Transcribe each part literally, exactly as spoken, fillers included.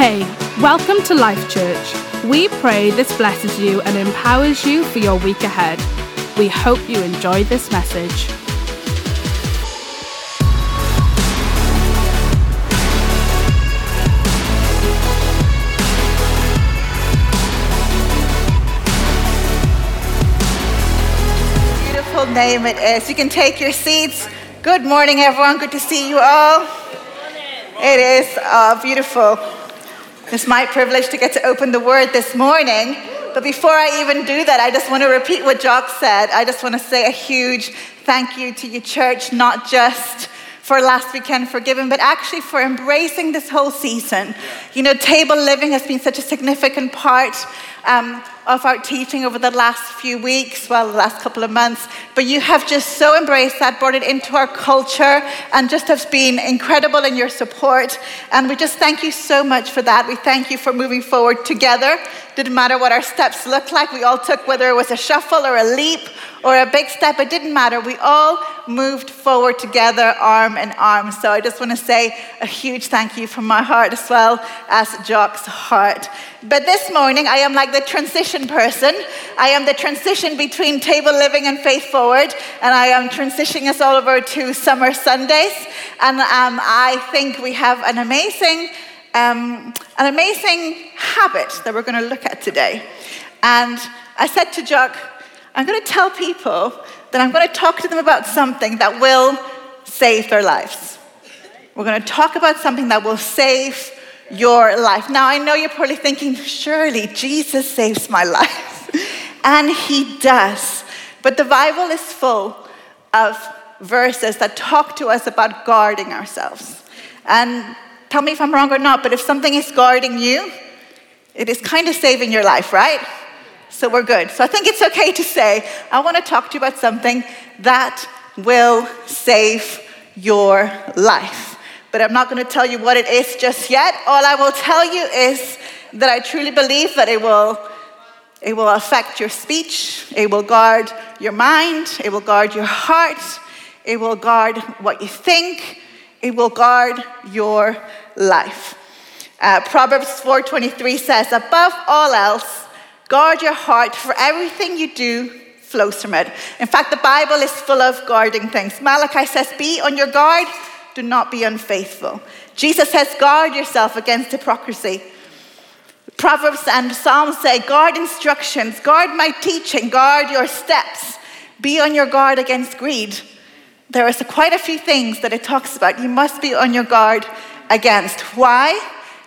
Hey, welcome to Life Church. We pray this blesses you and empowers you for your week ahead. We hope you enjoy this message. Beautiful name it is. You can take your seats. Good morning, everyone. Good to see you all. It is uh, beautiful. It's my privilege to get to open the Word this morning. But before I even do that, I just want to repeat what Jock said. I just want to say a huge thank you to your church, not just for last weekend for giving, but actually for embracing this whole season. You know, table living has been such a significant part um, of our teaching over the last few weeks, well, the last couple of months, but you have just so embraced that, brought it into our culture, and just has been incredible in your support, and we just thank you so much for that. We thank you for moving forward together. Didn't matter what our steps looked like. We all took, whether it was a shuffle or a leap or a big step, it didn't matter. We all moved forward together, arm in arm. So I just want to say a huge thank you from my heart as well as Jock's heart. But this morning, I am like the transition person. I am the transition between table living and faith forward, and I am transitioning us all over to summer Sundays. And um, I think we have an amazing, um, an amazing habit that we're going to look at today. And I said to Jock, I'm going to tell people that I'm going to talk to them about something that will save their lives. We're going to talk about something that will save your life. Now, I know you're probably thinking, surely Jesus saves my life. And he does. But the Bible is full of verses that talk to us about guarding ourselves. And tell me if I'm wrong or not, but if something is guarding you, it is kind of saving your life, right? So we're good. So I think it's okay to say, I want to talk to you about something that will save your life. But I'm not going to tell you what it is just yet. All I will tell you is that I truly believe that it will, it will affect your speech. It will guard your mind. It will guard your heart. It will guard what you think. It will guard your life. Uh, Proverbs four twenty-three says, above all else, guard your heart, for everything you do flows from it. In fact, the Bible is full of guarding things. Malachi says, be on your guard, do not be unfaithful. Jesus says, guard yourself against hypocrisy. Proverbs and Psalms say, guard instructions, guard my teaching, guard your steps. Be on your guard against greed. There is quite a few things that it talks about you must be on your guard against. Why?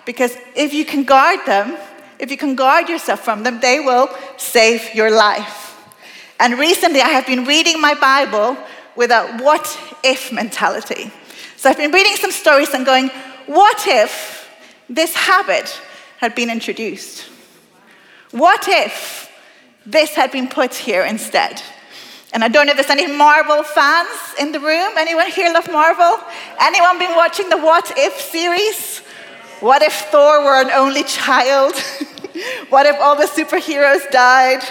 Because if you can guard them, if you can guard yourself from them, they will save your life. And recently, I have been reading my Bible with a what-if mentality. So I've been reading some stories and going, what if this habit had been introduced? What if this had been put here instead? And I don't know if there's any Marvel fans in the room. Anyone here love Marvel? Anyone been watching the What If series? What if Thor were an only child? What if all the superheroes died?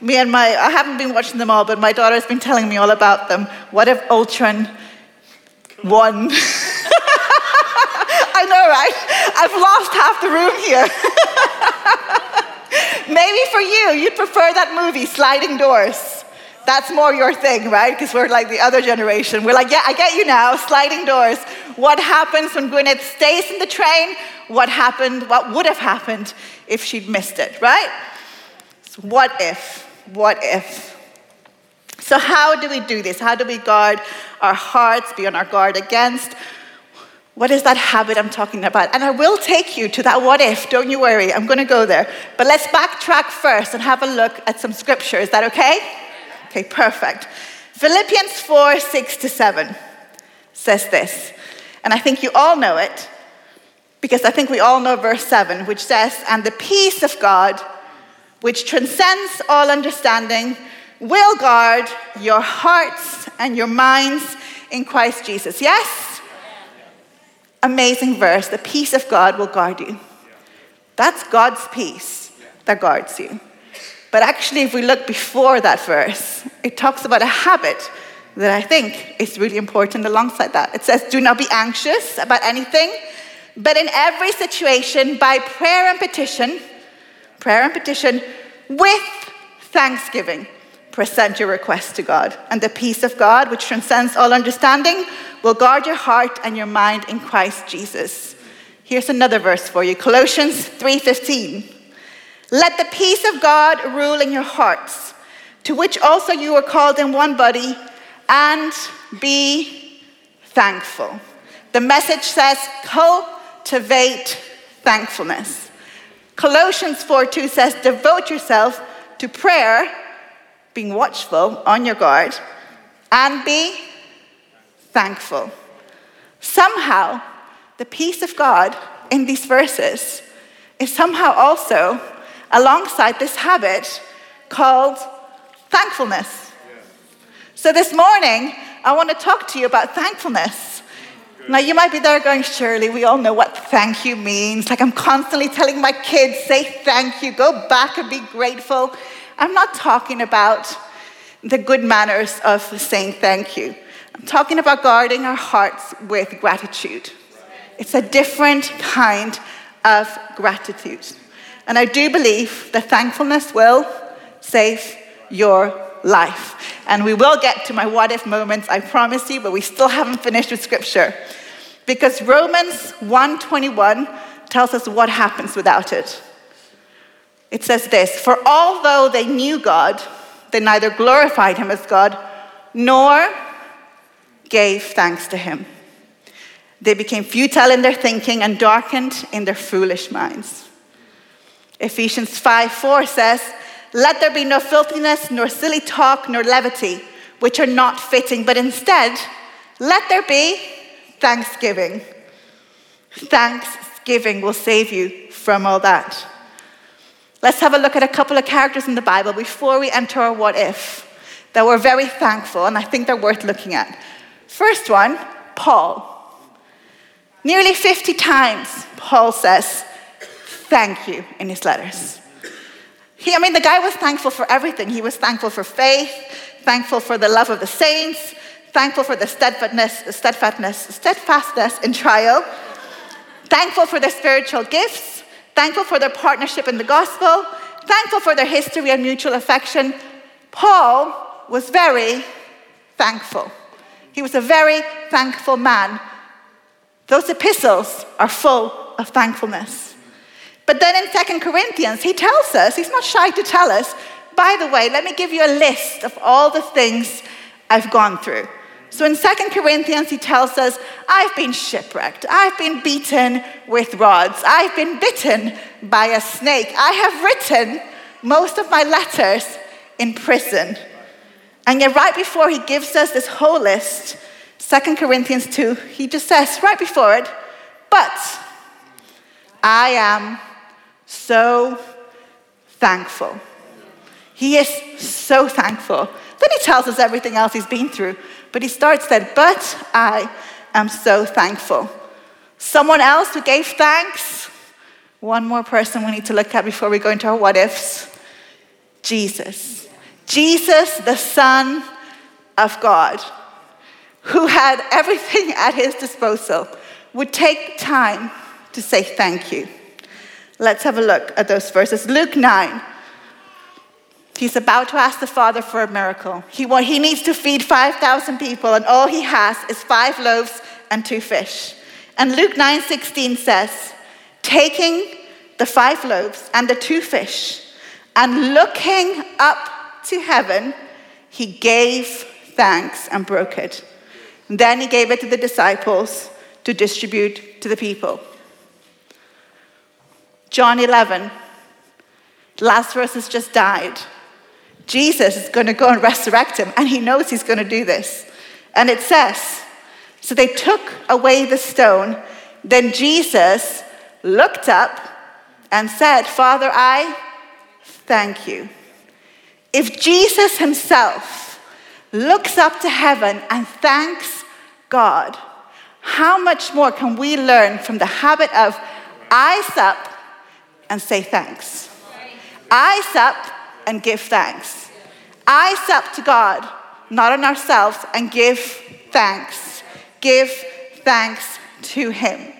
Me and my, I haven't been watching them all, but my daughter's been telling me all about them. What if Ultron won? I know, right? I've lost half the room here. Maybe for you, you'd prefer that movie, Sliding Doors. That's more your thing, right? Because we're like the other generation. We're like, yeah, I get you now, sliding doors. What happens when Gwyneth stays in the train? What happened? What would have happened if she'd missed it, right? So what if? What if? So how do we do this? How do we guard our hearts, be on our guard against? What is that habit I'm talking about? And I will take you to that what if, don't you worry. I'm going to go there. But let's backtrack first and have a look at some scripture. Is that okay? Okay, perfect. Philippians four, six to seven says this. And I think you all know it, because I think we all know verse seven, which says, and the peace of God, which transcends all understanding, will guard your hearts and your minds in Christ Jesus. Yes? Amazing verse. The peace of God will guard you. That's God's peace that guards you. But actually, if we look before that verse, it talks about a habit that I think is really important alongside that. It says, do not be anxious about anything, but in every situation by prayer and petition, prayer and petition with thanksgiving, present your request to God. And the peace of God, which transcends all understanding, will guard your heart and your mind in Christ Jesus. Here's another verse for you, Colossians three fifteen. Let the peace of God rule in your hearts, to which also you are called in one body, and be thankful. The message says, cultivate thankfulness. Colossians four two says, devote yourself to prayer, being watchful, on your guard, and be thankful. Somehow, the peace of God in these verses is somehow also alongside this habit called thankfulness. Yes. So this morning, I want to talk to you about thankfulness. Good. Now, you might be there going, surely we all know what thank you means. Like, I'm constantly telling my kids, say thank you, go back and be grateful. I'm not talking about the good manners of saying thank you. I'm talking about guarding our hearts with gratitude. It's a different kind of gratitude. And I do believe that thankfulness will save your life. And we will get to my what if moments, I promise you, but we still haven't finished with scripture. Because Romans one twenty-one tells us what happens without it. It says this, for although they knew God, they neither glorified him as God, nor gave thanks to him. They became futile in their thinking and darkened in their foolish minds. Ephesians five four says, let there be no filthiness, nor silly talk, nor levity, which are not fitting, but instead, let there be thanksgiving. Thanksgiving will save you from all that. Let's have a look at a couple of characters in the Bible before we enter our what if that we're very thankful, and I think they're worth looking at. First one, Paul. Nearly fifty times, Paul says, thank you in his letters. He, I mean, the guy was thankful for everything. He was thankful for faith, thankful for the love of the saints, thankful for the steadfastness, steadfastness, steadfastness in trial, thankful for their spiritual gifts, thankful for their partnership in the gospel, thankful for their history and mutual affection. Paul was very thankful. He was a very thankful man. Those epistles are full of thankfulness. But then in Second Corinthians, he tells us, he's not shy to tell us, by the way, let me give you a list of all the things I've gone through. So in Second Corinthians, he tells us, I've been shipwrecked. I've been beaten with rods. I've been bitten by a snake. I have written most of my letters in prison. And yet right before he gives us this whole list, Second Corinthians two, he just says right before it, but I am so thankful. He is so thankful. Then he tells us everything else he's been through. But he starts then, but I am so thankful. Someone else who gave thanks. One more person we need to look at before we go into our what ifs. Jesus. Jesus, the Son of God, who had everything at his disposal, would take time to say thank you. Let's have a look at those verses. Luke nine. He's about to ask the Father for a miracle. He, well, he needs to feed five thousand people, and all he has is five loaves and two fish. And Luke nine sixteen says, taking the five loaves and the two fish, and looking up to heaven, he gave thanks and broke it. And then he gave it to the disciples to distribute to the people. John eleven, Lazarus has just died. Jesus is going to go and resurrect him, and he knows he's going to do this. And it says, so they took away the stone. Then Jesus looked up and said, Father, I thank you. If Jesus himself looks up to heaven and thanks God, how much more can we learn from the habit of eyes up and say thanks? Eyes up and give thanks. Eyes up to God, not on ourselves, and give thanks. Give thanks to him.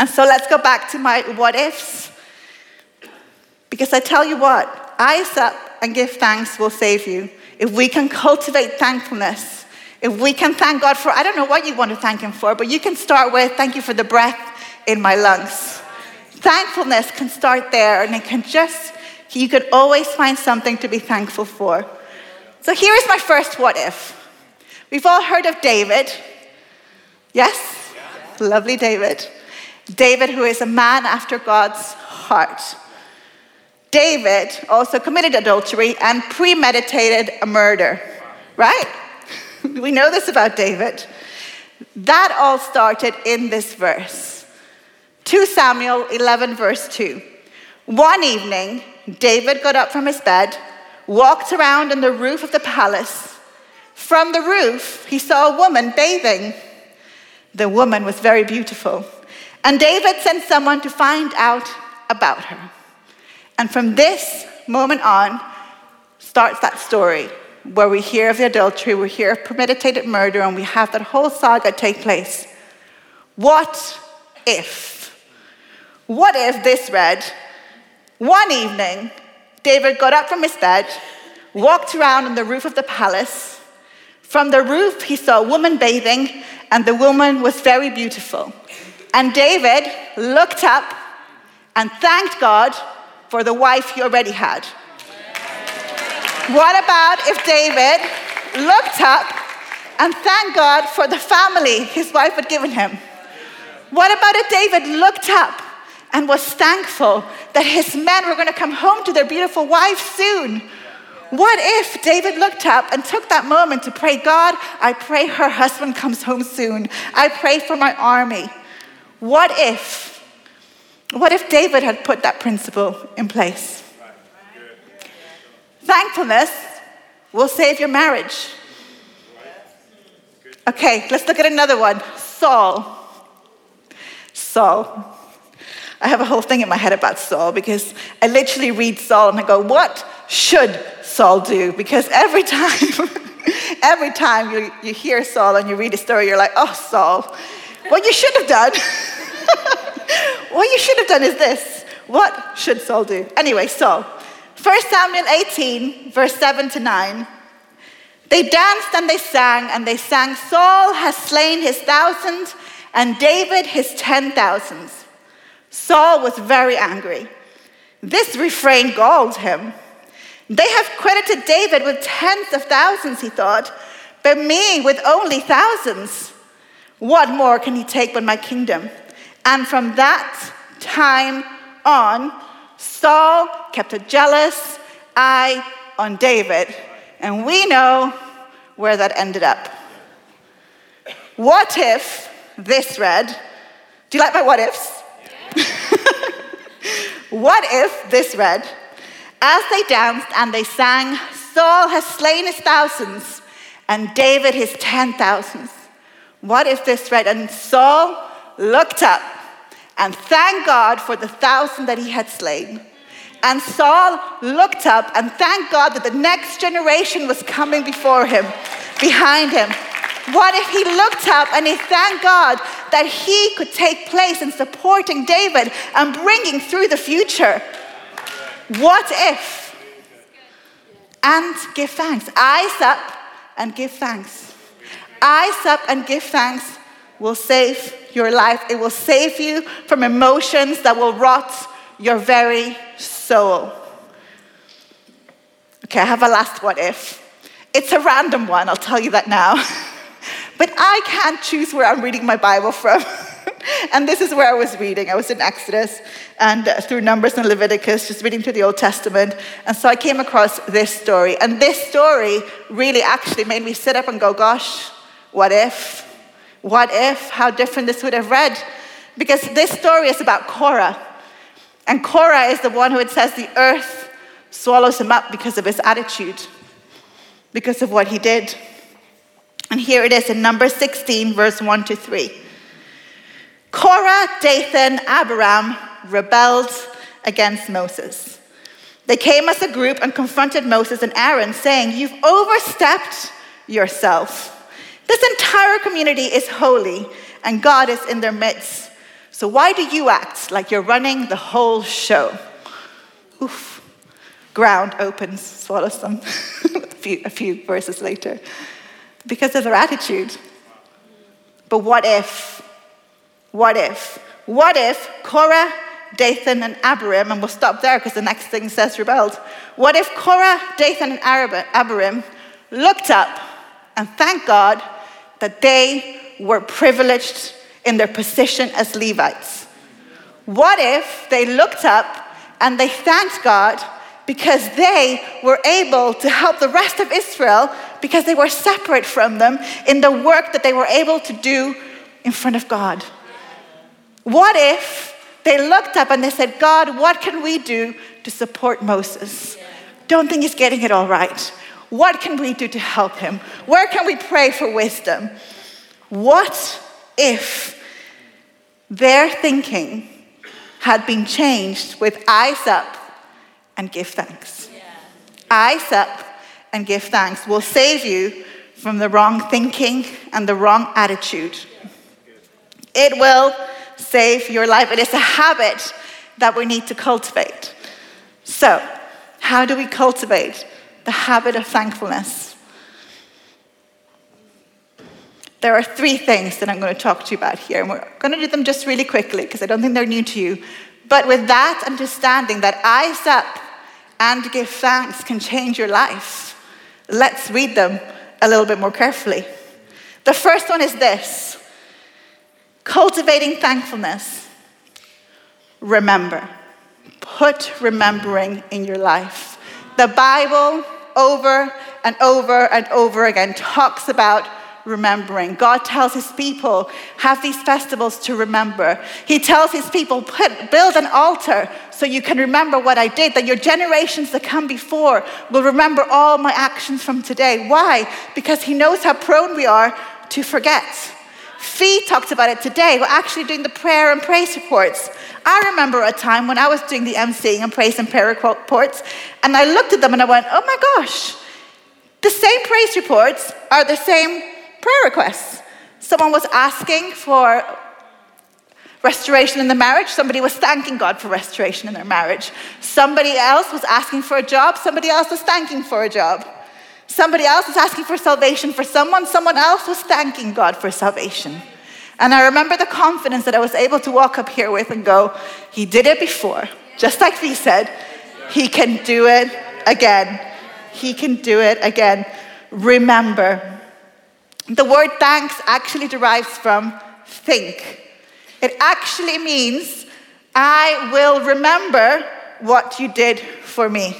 And so let's go back to my what ifs. Because I tell you what, eyes up and give thanks will save you. If we can cultivate thankfulness, if we can thank God for, I don't know what you want to thank him for, but you can start with, thank you for the breath in my lungs. Thankfulness can start there, and it can just, you can always find something to be thankful for. So here is my first what if. We've all heard of David. Yes? Yeah. Lovely David. David, who is a man after God's heart. David also committed adultery and premeditated a murder, right? We know this about David. That all started in this verse. Second Samuel eleven, verse two. One evening, David got up from his bed, walked around on the roof of the palace. From the roof, he saw a woman bathing. The woman was very beautiful. And David sent someone to find out about her. And from this moment on, starts that story where we hear of the adultery, we hear of premeditated murder, and we have that whole saga take place. What if? What if this read, one evening, David got up from his bed, walked around on the roof of the palace. From the roof, he saw a woman bathing, and the woman was very beautiful. And David looked up and thanked God for the wife he already had. What about if David looked up and thanked God for the family his wife had given him? What about if David looked up and was thankful that his men were going to come home to their beautiful wives soon? What if David looked up and took that moment to pray, God, I pray her husband comes home soon. I pray for my army. What if? What if David had put that principle in place? Thankfulness will save your marriage. Okay, let's look at another one. Saul. Saul. I have a whole thing in my head about Saul because I literally read Saul and I go, what should Saul do? Because every time, every time you, you hear Saul and you read a story, you're like, oh, Saul, what you should have done, what you should have done is this. What should Saul do? Anyway, Saul. First Samuel eighteen, verse seven to nine. They danced and they sang, and they sang, Saul has slain his thousands, and David his ten thousands. Saul was very angry. This refrain galled him. They have credited David with tens of thousands, he thought, but me with only thousands. What more can he take but my kingdom? And from that time on, Saul kept a jealous eye on David. And we know where that ended up. What if this read? Do you like my what ifs? Yeah. What if this read? As they danced and they sang, Saul has slain his thousands and David his ten thousands. What if this read? And Saul looked up and thanked God for the thousand that he had slain. And Saul looked up and thanked God that the next generation was coming before him, behind him. What if he looked up and he thanked God that he could take place in supporting David and bringing through the future? What if? And give thanks. Eyes up and give thanks. Eyes up and give thanks will save your life. It will save you from emotions that will rot your very soul. Okay, I have a last what if. It's a random one, I'll tell you that now. But I can't choose where I'm reading my Bible from. And this is where I was reading. I was in Exodus and uh, through Numbers and Leviticus, just reading through the Old Testament. And so I came across this story. And this story really actually made me sit up and go, gosh, what if? What if, how different this would have read? Because this story is about Korah. And Korah is the one who it says the earth swallows him up because of his attitude, because of what he did. And here it is in Numbers sixteen, verse one to three. Korah, Dathan, Abiram rebelled against Moses. They came as a group and confronted Moses and Aaron, saying, you've overstepped yourself. This entire community is holy, and God is in their midst. So why do you act like you're running the whole show? Oof. Ground opens, swallows them a, few, a few verses later. Because of their attitude. But what if? What if? What if Korah, Dathan, and Abiram, and we'll stop there because the next thing says rebelled. What if Korah, Dathan, and Abiram looked up and thanked God that they were privileged in their position as Levites? What if they looked up and they thanked God because they were able to help the rest of Israel because they were separate from them in the work that they were able to do in front of God? What if they looked up and they said, God, what can we do to support Moses? Don't think he's getting it all right. What can we do to help him? Where can we pray for wisdom? What if their thinking had been changed with eyes up and give thanks? Yeah. Eyes up and give thanks will save you from the wrong thinking and the wrong attitude. It will save your life. It is a habit that we need to cultivate. So, how do we cultivate the habit of thankfulness? There are three things that I'm going to talk to you about here, and we're going to do them just really quickly because I don't think they're new to you. But with that understanding that eyes up and give thanks can change your life, let's read them a little bit more carefully. The first one is this: cultivating thankfulness. Remember. Put remembering in your life. The Bible over and over and over again talks about remembering. God tells his people, have these festivals to remember. He tells his people, put, build an altar so you can remember what I did, that your generations that come before will remember all my actions from today. Why? Because he knows how prone we are to forget. Fee talked about it today. We're actually doing the prayer and praise reports. I remember a time when I was doing the emceeing and praise and prayer reports, and I looked at them and I went, oh my gosh, the same praise reports are the same prayer requests. Someone was asking for restoration in the marriage. Somebody was thanking God for restoration in their marriage. Somebody else was asking for a job. Somebody else was thanking for a job. Somebody else was asking for salvation for someone. Someone else was thanking God for salvation. And I remember the confidence that I was able to walk up here with and go, he did it before. Just like we said, he can do it again. He can do it again. Remember. The word thanks actually derives from think. It actually means, I will remember what you did for me.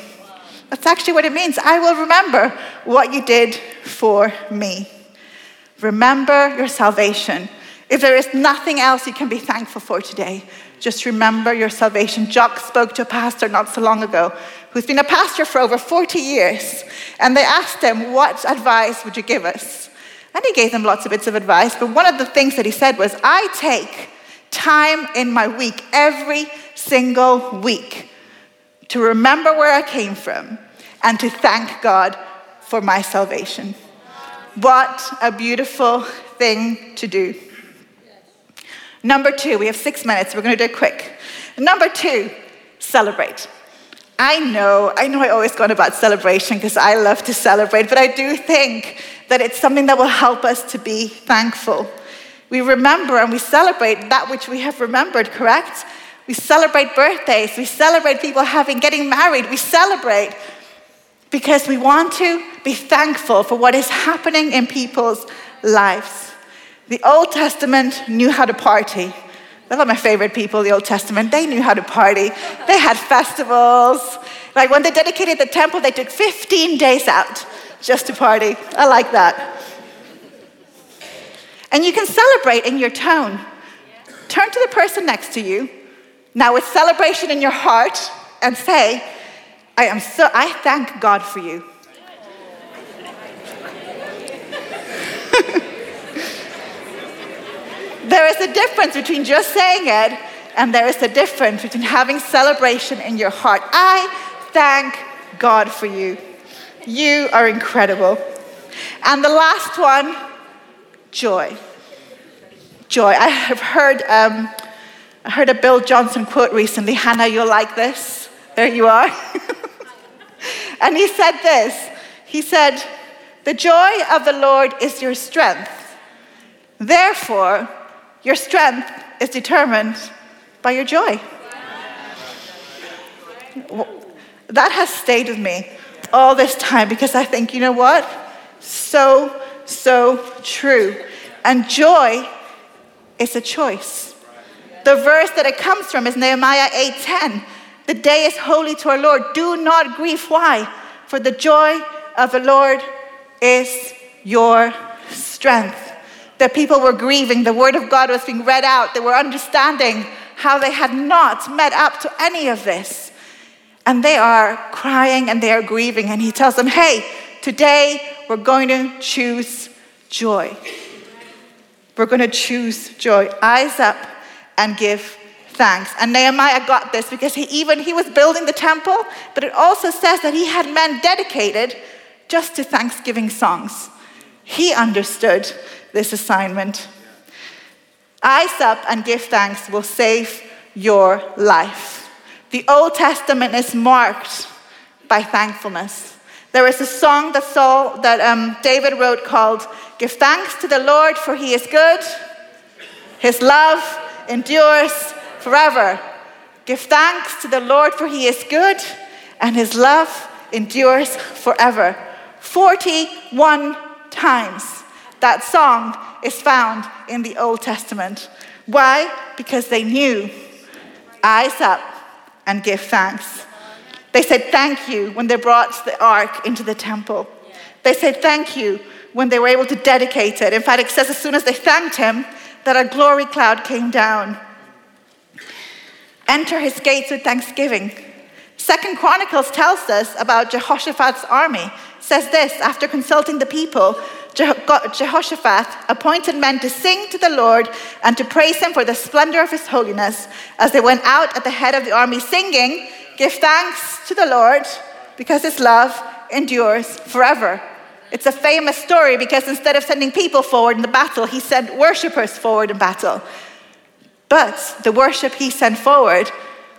That's actually what it means. I will remember what you did for me. Remember your salvation. If there is nothing else you can be thankful for today, just remember your salvation. Jock spoke to a pastor not so long ago who's been a pastor for over forty years. And they asked him, what advice would you give us? And he gave them lots of bits of advice. But one of the things that he said was, I take time in my week, every single week, to remember where I came from and to thank God for my salvation. What a beautiful thing to do. Number two, we have six minutes. We're going to do it quick. Number two, celebrate. I know, I know I always go on about celebration because I love to celebrate, but I do think that it's something that will help us to be thankful. We remember and we celebrate that which we have remembered, correct? We celebrate birthdays, we celebrate people having, getting married, we celebrate because we want to be thankful for what is happening in people's lives. The Old Testament knew how to party. They're not my favorite people, the Old Testament. They knew how to party. They had festivals. Like when they dedicated the temple, they took fifteen days out just to party. I like that. And you can celebrate in your tone. Turn to the person next to you, now with celebration in your heart, and say, I am so, I thank God for you. There is a difference between just saying it, and there is a difference between having celebration in your heart. I thank God for you. You are incredible. And the last one, joy. Joy. I have heard um, I heard a Bill Johnson quote recently, Hannah, you're like this. There you are. And he said this. He said, the joy of the Lord is your strength. Therefore, your strength is determined by your joy. That has stayed with me all this time because I think, you know what? So, so true. And joy is a choice. The verse that it comes from is Nehemiah eight ten. The day is holy to our Lord. Do not grieve. Why? For the joy of the Lord is your strength. The people were grieving. The word of God was being read out. They were understanding how they had not met up to any of this. And they are crying and they are grieving. And he tells them, hey, today we're going to choose joy. We're going to choose joy. Eyes up and give thanks. And Nehemiah got this because he even, he was building the temple, but it also says that he had men dedicated just to thanksgiving songs. He understood this assignment. Eyes up and give thanks will save your life. The Old Testament is marked by thankfulness. There is a song that Saul, that um, David wrote called, Give Thanks to the Lord, for he is good. His love endures forever. Give thanks to the Lord, for he is good, and his love endures forever. forty-one times that song is found in the Old Testament. Why? Because they knew, eyes up and give thanks. They said thank you when they brought the ark into the temple. They said thank you when they were able to dedicate it. In fact, it says as soon as they thanked him, that a glory cloud came down. Enter his gates with thanksgiving. Second Chronicles tells us about Jehoshaphat's army. It says this, after consulting the people, Jehoshaphat appointed men to sing to the Lord and to praise him for the splendor of his holiness. As they went out at the head of the army singing, give thanks to the Lord because his love endures forever. It's a famous story because instead of sending people forward in the battle, he sent worshipers forward in battle. But the worship he sent forward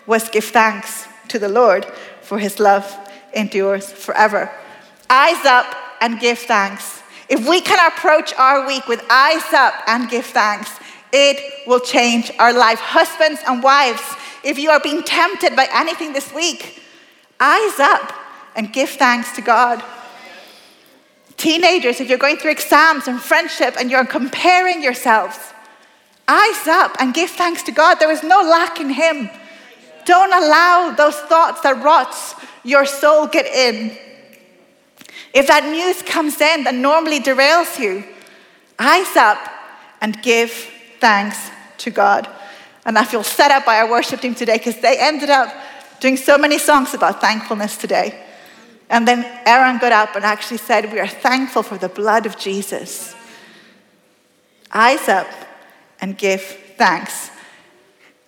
was give thanks to the Lord, for his love endures forever. Eyes up and give thanks. If we can approach our week with eyes up and give thanks, it will change our life. Husbands and wives, if you are being tempted by anything this week, eyes up and give thanks to God. Teenagers, if you're going through exams and friendship and you're comparing yourselves, eyes up and give thanks to God. There is no lack in him. Don't allow those thoughts that rots your soul get in. If that news comes in that normally derails you, eyes up and give thanks to God. And I feel set up by our worship team today because they ended up doing so many songs about thankfulness today. And then Aaron got up and actually said, we are thankful for the blood of Jesus. Eyes up and give thanks.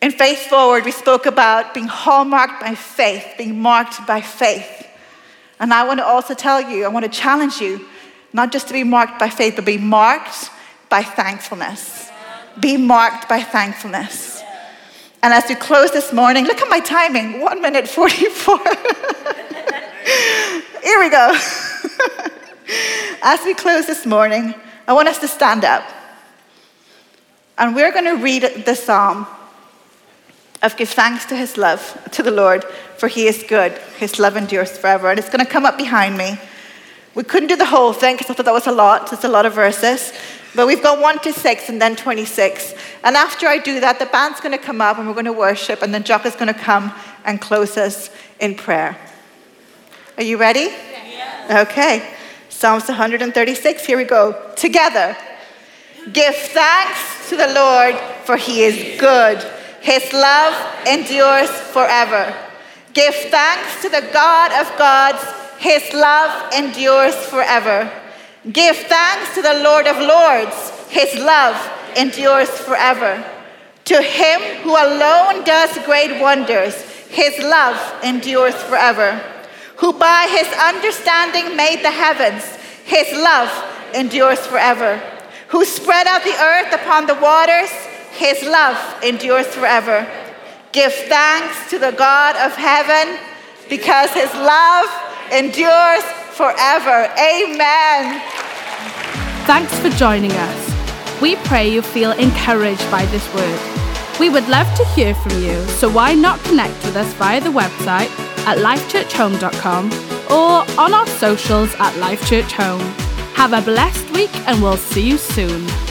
In Faith Forward, we spoke about being hallmarked by faith, being marked by faith. And I want to also tell you, I want to challenge you, not just to be marked by faith, but be marked by thankfulness. Be marked by thankfulness. And as we close this morning, look at my timing, one minute forty-four. Here we go. As we close this morning, I want us to stand up. And we're going to read the psalm of give thanks to his love, to the Lord, for he is good. His love endures forever. And it's going to come up behind me. We couldn't do the whole thing because I thought that was a lot. It's a lot of verses. But we've got one to six and then twenty-six. And after I do that, the band's going to come up and we're going to worship. And then Jock is going to come and close us in prayer. Are you ready? Yes. Okay. Psalms one thirty-six, here we go. Together. Give thanks to the Lord, for he is good. His love endures forever. Give thanks to the God of gods. His love endures forever. Give thanks to the Lord of lords. His love endures forever. To him who alone does great wonders, his love endures forever. Who by his understanding made the heavens, his love endures forever. Who spread out the earth upon the waters, His love endures forever. Give thanks to the God of heaven, because his love endures forever. Amen. Thanks for joining us. We pray you feel encouraged by this word. We would love to hear from you, so why not connect with us via the website at life church home dot com or on our socials at Life Church Home. Have a blessed week, and we'll see you soon.